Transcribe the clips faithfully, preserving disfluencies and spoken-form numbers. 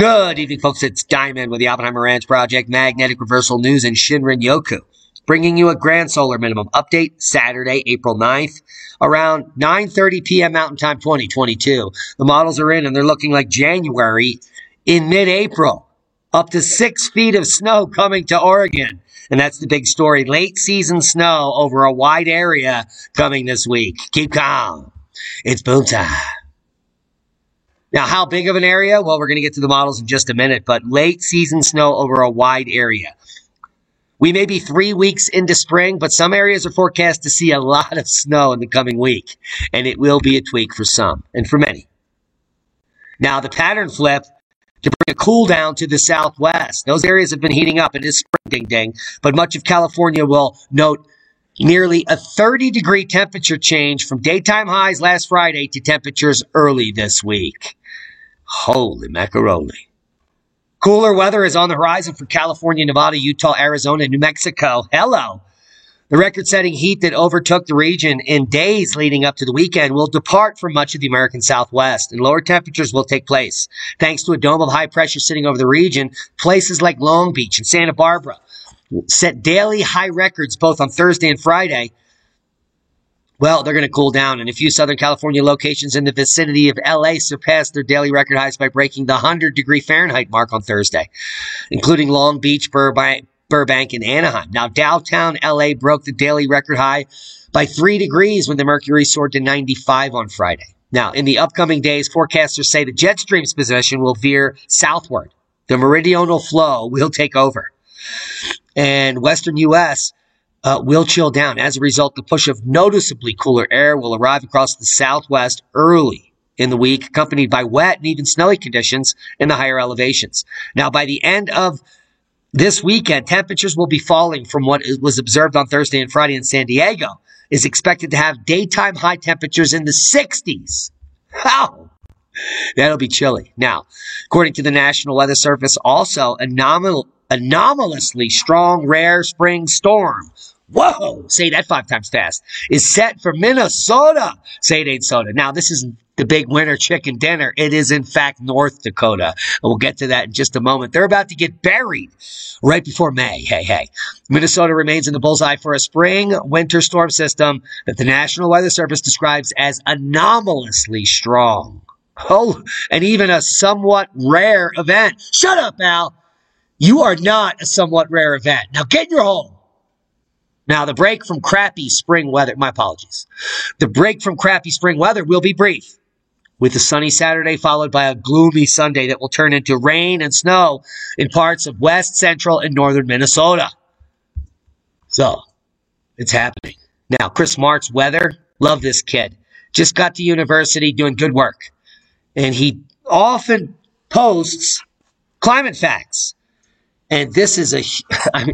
Good evening, folks. It's Diamond with the Oppenheimer Ranch Project, Magnetic Reversal News, and Shinrin Yoku, bringing you a grand solar minimum update Saturday, April ninth, around nine thirty p m Mountain Time twenty twenty-two. The models are in, and they're looking like January in mid-April. Up to six feet of snow coming to Oregon. And that's the big story. Late season snow over a wide area coming this week. Keep calm. It's boom time. Now, how big of an area? Well, we're going to get to the models in just a minute, but late season snow over a wide area. We may be three weeks into spring, but some areas are forecast to see a lot of snow in the coming week, and it will be a tweak for some and for many. Now, the pattern flip to bring a cool down to the southwest. Those areas have been heating up. It is spring, ding, ding, but much of California will note nearly a thirty degree temperature change from daytime highs last Friday to temperatures early this week. Holy macaroni. Cooler weather is on the horizon for California, Nevada, Utah, Arizona, New Mexico. Hello. The record-setting heat that overtook the region in days leading up to the weekend will depart from much of the American Southwest, and lower temperatures will take place. Thanks to a dome of high pressure sitting over the region, places like Long Beach and Santa Barbara set daily high records both on Thursday and Friday. Well, they're going to cool down, and a few Southern California locations in the vicinity of L A surpassed their daily record highs by breaking the one hundred degree Fahrenheit mark on Thursday, including Long Beach, Burbank, Burbank, and Anaheim. Now, downtown L A broke the daily record high by three degrees when the mercury soared to ninety-five on Friday. Now, in the upcoming days, forecasters say the jet stream's position will veer southward. The meridional flow will take over, and western U S Uh, will chill down. As a result, the push of noticeably cooler air will arrive across the southwest early in the week, accompanied by wet and even snowy conditions in the higher elevations. Now, by the end of this weekend, temperatures will be falling from what was observed on Thursday and Friday in San Diego, is expected to have daytime high temperatures in the sixties. How? That'll be chilly. Now, according to the National Weather Service, also anomal- anomalously strong rare spring storm. Whoa, say that five times fast, is set for Minnesota. Say it ain't soda. Now, this isn't the big winter chicken dinner. It is, in fact, North Dakota. We'll get to that in just a moment. They're about to get buried right before May. Hey, hey. Minnesota remains in the bullseye for a spring winter storm system that the National Weather Service describes as anomalously strong. Oh, and even a somewhat rare event. Shut up, Al. You are not a somewhat rare event. Now get in your hole. Now, the break from crappy spring weather, my apologies. The break from crappy spring weather will be brief, with a sunny Saturday followed by a gloomy Sunday that will turn into rain and snow in parts of west, central, and northern Minnesota. So, it's happening. Now, Chris Mart's weather, love this kid. Just got to university doing good work. And he often posts climate facts. And this is a,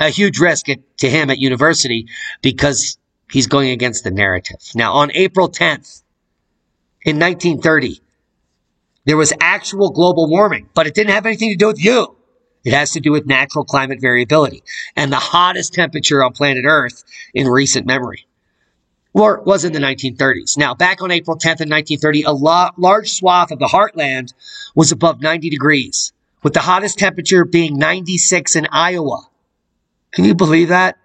a huge risk at, to him at university because he's going against the narrative. Now, on April tenth, in nineteen thirty, there was actual global warming, but it didn't have anything to do with you. It has to do with natural climate variability and the hottest temperature on planet Earth in recent memory. Or was in the nineteen thirties. Now, back on April tenth in nineteen thirty, a lo- large swath of the heartland was above ninety degrees. With the hottest temperature being ninety-six in Iowa. Can you believe that?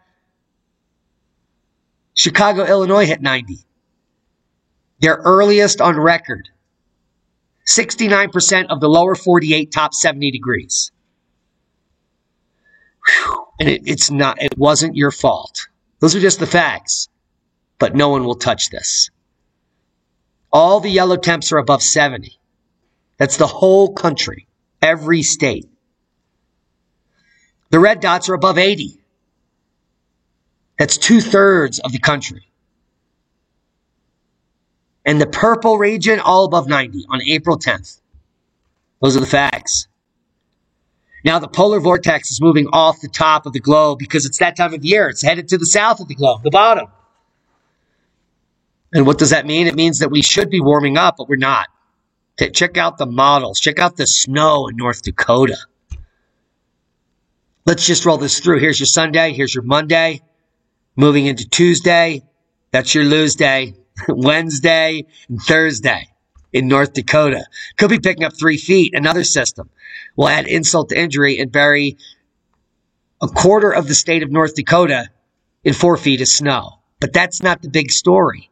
Chicago, Illinois hit ninety. Their earliest on record. sixty-nine percent of the lower forty-eight top seventy degrees. Whew. And it, it's not, it wasn't your fault. Those are just the facts. But no one will touch this. All the yellow temps are above seventy. That's the whole country. Every state. The red dots are above eighty. That's two-thirds of the country. And the purple region, all above ninety on April tenth. Those are the facts. Now, the polar vortex is moving off the top of the globe because it's that time of year. It's headed to the south of the globe, the bottom. And what does that mean? It means that we should be warming up, but we're not. To check out the models. Check out the snow in North Dakota. Let's just roll this through. Here's your Sunday. Here's your Monday. Moving into Tuesday. That's your lose day. Wednesday and Thursday. in North Dakota. Could be picking up three feet. Another system will add insult to injury and bury a quarter of the state of North Dakota in four feet of snow. But that's not the big story.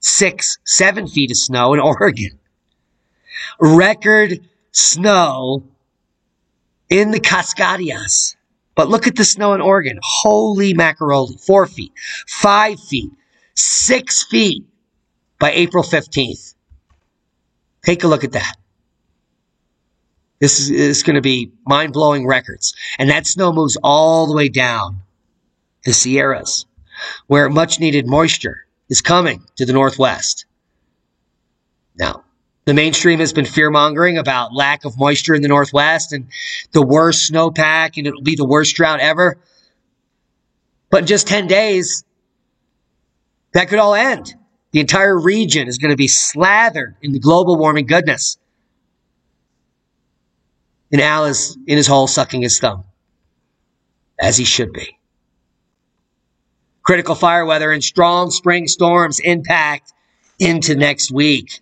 Six, seven feet of snow in Oregon. Record snow in the Cascadias. But look at the snow in Oregon. Holy macaroni. Four feet, five feet, six feet by April fifteenth. Take a look at that. This is, is going to be mind-blowing records. And that snow moves all the way down the Sierras, where much-needed moisture is coming to the Northwest. Now, the mainstream has been fear-mongering about lack of moisture in the Northwest and the worst snowpack, and it'll be the worst drought ever. But in just ten days, that could all end. The entire region is going to be slathered in the global warming goodness. And Al is in his hole sucking his thumb, as he should be. Critical fire weather and strong spring storms impact into next week.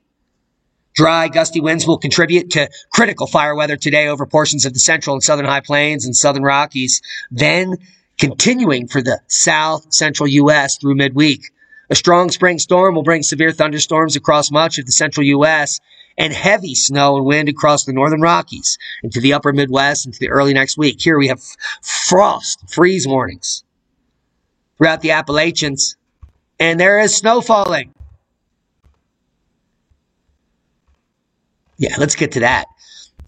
Dry, gusty winds will contribute to critical fire weather today over portions of the central and southern high plains and southern Rockies, then continuing for the south central U S through midweek. A strong spring storm will bring severe thunderstorms across much of the central U S and heavy snow and wind across the northern Rockies into the upper Midwest into the early next week. Here we have frost, freeze warnings throughout the Appalachians, and there is snow falling. Yeah, let's get to that.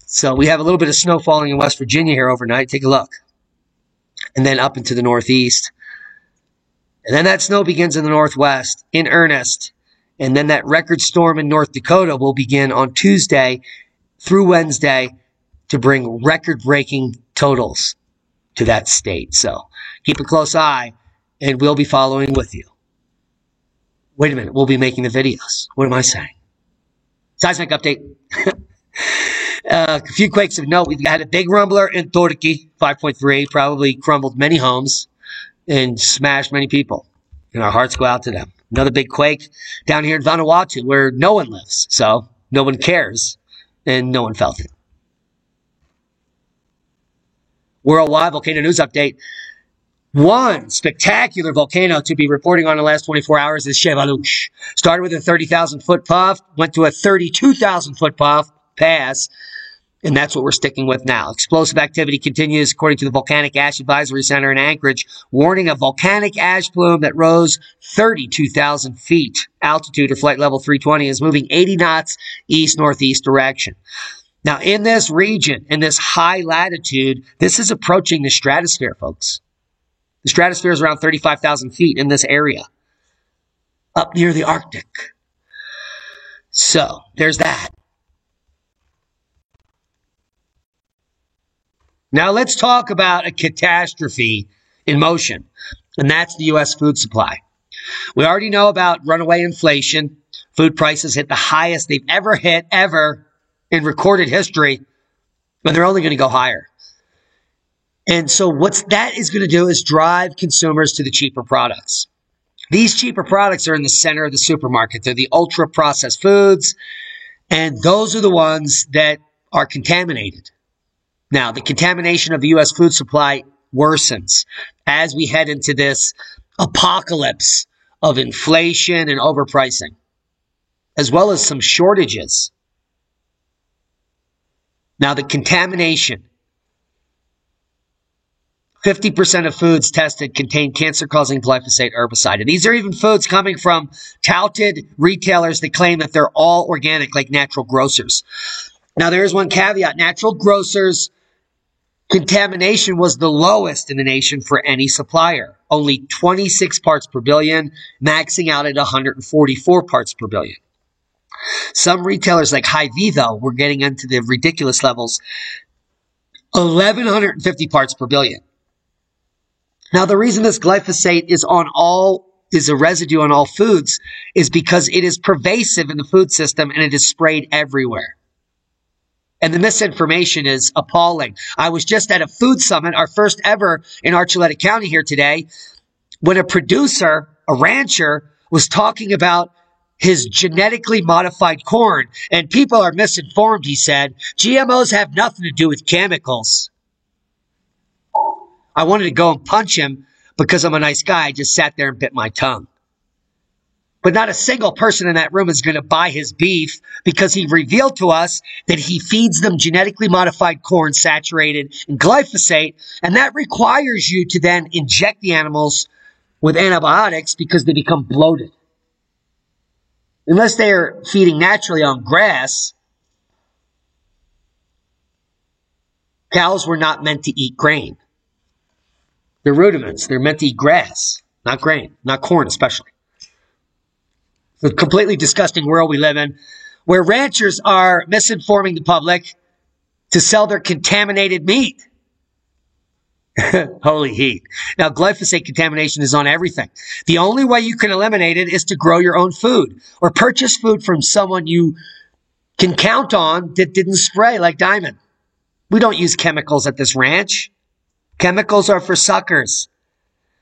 So we have a little bit of snow falling in West Virginia here overnight. Take a look. And then up into the northeast. And then that snow begins in the northwest in earnest. And then that record storm in North Dakota will begin on Tuesday through Wednesday to bring record-breaking totals to that state. So keep a close eye, and we'll be following with you. Wait a minute. We'll be making the videos. What am I saying? Seismic update. uh, a few quakes of note. We've had a big rumbler in Turkey, five point three, probably crumbled many homes and smashed many people. And our hearts go out to them. Another big quake down here in Vanuatu, where no one lives. So no one cares, and no one felt it. Worldwide volcano news update. One spectacular volcano to be reporting on in the last twenty-four hours is Shiveluch. Started with a thirty thousand foot puff, went to a thirty-two thousand foot puff pass, and that's what we're sticking with now. Explosive activity continues, according to the Volcanic Ash Advisory Center in Anchorage, warning a volcanic ash plume that rose thirty-two thousand feet altitude or flight level three twenty is moving eighty knots east-northeast direction. Now, in this region, in this high latitude, this is approaching the stratosphere, folks. The stratosphere is around thirty-five thousand feet in this area, up near the Arctic. So there's that. Now let's talk about a catastrophe in motion, and that's the U S food supply. We already know about runaway inflation. Food prices hit the highest they've ever hit, ever, in recorded history, but they're only going to go higher. And so what that is going to do is drive consumers to the cheaper products. These cheaper products are in the center of the supermarket. They're the ultra-processed foods, and those are the ones that are contaminated. Now, the contamination of the U S food supply worsens as we head into this apocalypse of inflation and overpricing, as well as some shortages. Now, the contamination. fifty percent of foods tested contain cancer-causing glyphosate herbicide. And these are even foods coming from touted retailers that claim that they're all organic, like Natural Grocers. Now, there is one caveat. Natural Grocers' contamination was the lowest in the nation for any supplier, only twenty-six parts per billion, maxing out at one hundred forty-four parts per billion. Some retailers like Hy-Vee, though, were getting into the ridiculous levels, eleven fifty parts per billion. Now, the reason this glyphosate is on all is a residue on all foods is because it is pervasive in the food system and it is sprayed everywhere. And the misinformation is appalling. I was just at a food summit, our first ever in Archuleta County here today, when a producer, a rancher, was talking about his genetically modified corn, and people are misinformed, he said. G M Os have nothing to do with chemicals. I wanted to go and punch him because I'm a nice guy. I just sat there and bit my tongue. But not a single person in that room is going to buy his beef, because he revealed to us that he feeds them genetically modified corn saturated in glyphosate, and that requires you to then inject the animals with antibiotics because they become bloated. Unless they're feeding naturally on grass, cows were not meant to eat grain. They're rudiments. They're meant to eat grass, not grain, not corn especially. The completely disgusting world we live in, where ranchers are misinforming the public to sell their contaminated meat. Holy heat. Now, glyphosate contamination is on everything. The only way you can eliminate it is to grow your own food or purchase food from someone you can count on that didn't spray like Diamond. We don't use chemicals at this ranch. Chemicals are for suckers.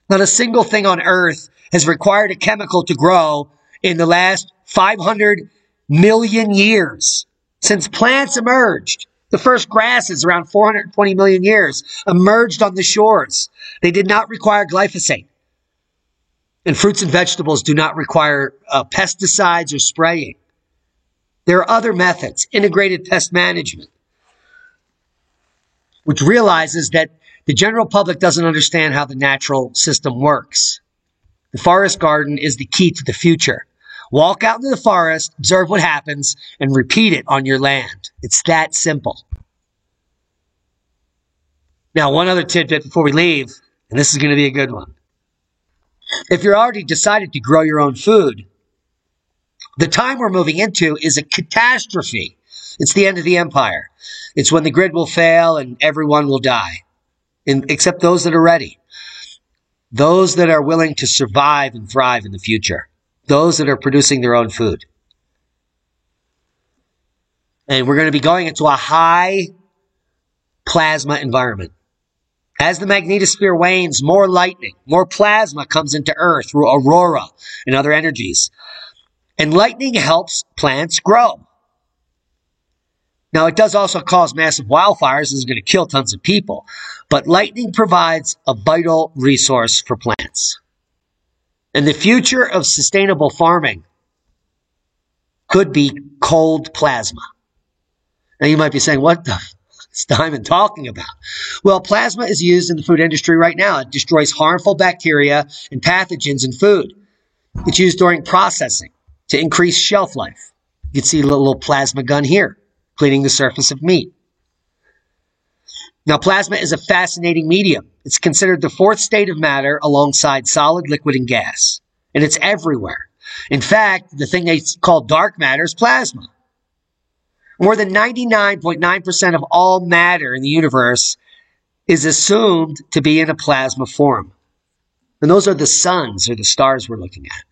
Not a single thing on earth has required a chemical to grow in the last five hundred million years since plants emerged. The first grasses, around four hundred twenty million years, emerged on the shores. They did not require glyphosate. And fruits and vegetables do not require uh, pesticides or spraying. There are other methods, integrated pest management, which realizes that the general public doesn't understand how the natural system works. The forest garden is the key to the future. Walk out into the forest, observe what happens, and repeat it on your land. It's that simple. Now, one other tidbit before we leave, and this is going to be a good one. If you're already decided to grow your own food, the time we're moving into is a catastrophe. It's the end of the empire. It's when the grid will fail and everyone will die, in, except those that are ready. Those that are willing to survive and thrive in the future. Those that are producing their own food. And we're going to be going into a high plasma environment. As the magnetosphere wanes, more lightning, more plasma comes into Earth through aurora and other energies. And lightning helps plants grow. Now, it does also cause massive wildfires and is going to kill tons of people. But lightning provides a vital resource for plants. And the future of sustainable farming could be cold plasma. Now, you might be saying, what the f is Diamond talking about? Well, plasma is used in the food industry right now. It destroys harmful bacteria and pathogens in food. It's used during processing to increase shelf life. You can see a little, little plasma gun here, cleaning the surface of meat. Now, plasma is a fascinating medium. It's considered the fourth state of matter alongside solid, liquid, and gas. And it's everywhere. In fact, the thing they call dark matter is plasma. More than ninety-nine point nine percent of all matter in the universe is assumed to be in a plasma form. And those are the suns or the stars we're looking at.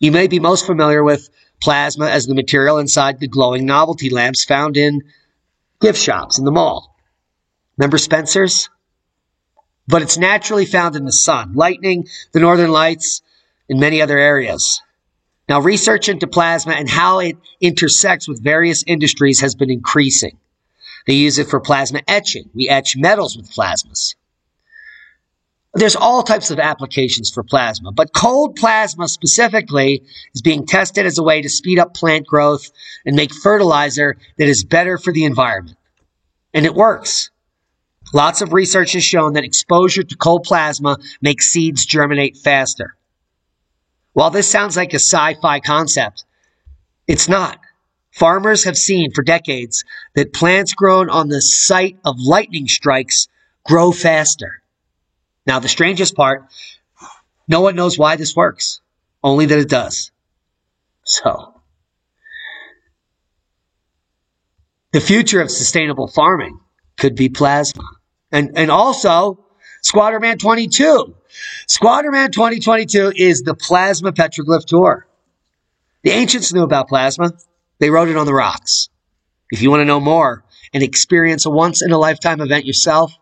You may be most familiar with plasma as the material inside the glowing novelty lamps found in gift shops in the mall. Remember Spencer's? But it's naturally found in the sun, lightning, the northern lights, and many other areas. Now, research into plasma and how it intersects with various industries has been increasing. They use it for plasma etching. We etch metals with plasmas. There's all types of applications for plasma, but cold plasma specifically is being tested as a way to speed up plant growth and make fertilizer that is better for the environment. And it works. Lots of research has shown that exposure to cold plasma makes seeds germinate faster. While this sounds like a sci-fi concept, it's not. Farmers have seen for decades that plants grown on the site of lightning strikes grow faster. Now, the strangest part, no one knows why this works, only that it does. So, the future of sustainable farming could be plasma. And, and also, Squatterman twenty-two. Squatterman twenty twenty-two is the Plasma Petroglyph Tour. The ancients knew about plasma. They wrote it on the rocks. If you want to know more and experience a once-in-a-lifetime event yourself,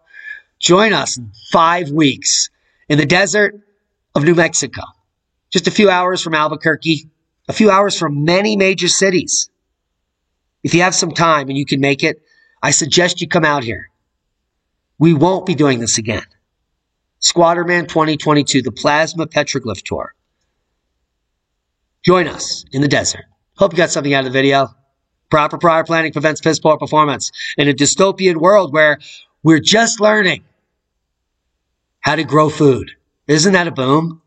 join us in five weeks in the desert of New Mexico. just a few hours from Albuquerque, a few hours from many major cities. If you have some time and you can make it, I suggest you come out here. We won't be doing this again. Squatterman twenty twenty-two, the Plasma Petroglyph Tour. Join us in the desert. Hope you got something out of the video. Proper prior planning prevents piss poor performance in a dystopian world where we're just learning how to grow food. Isn't that a boom?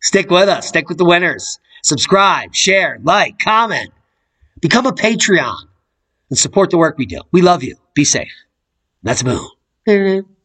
Stick with us. Stick with the winners. Subscribe, share, like, comment. Become a Patreon and support the work we do. We love you. Be safe. That's a boom.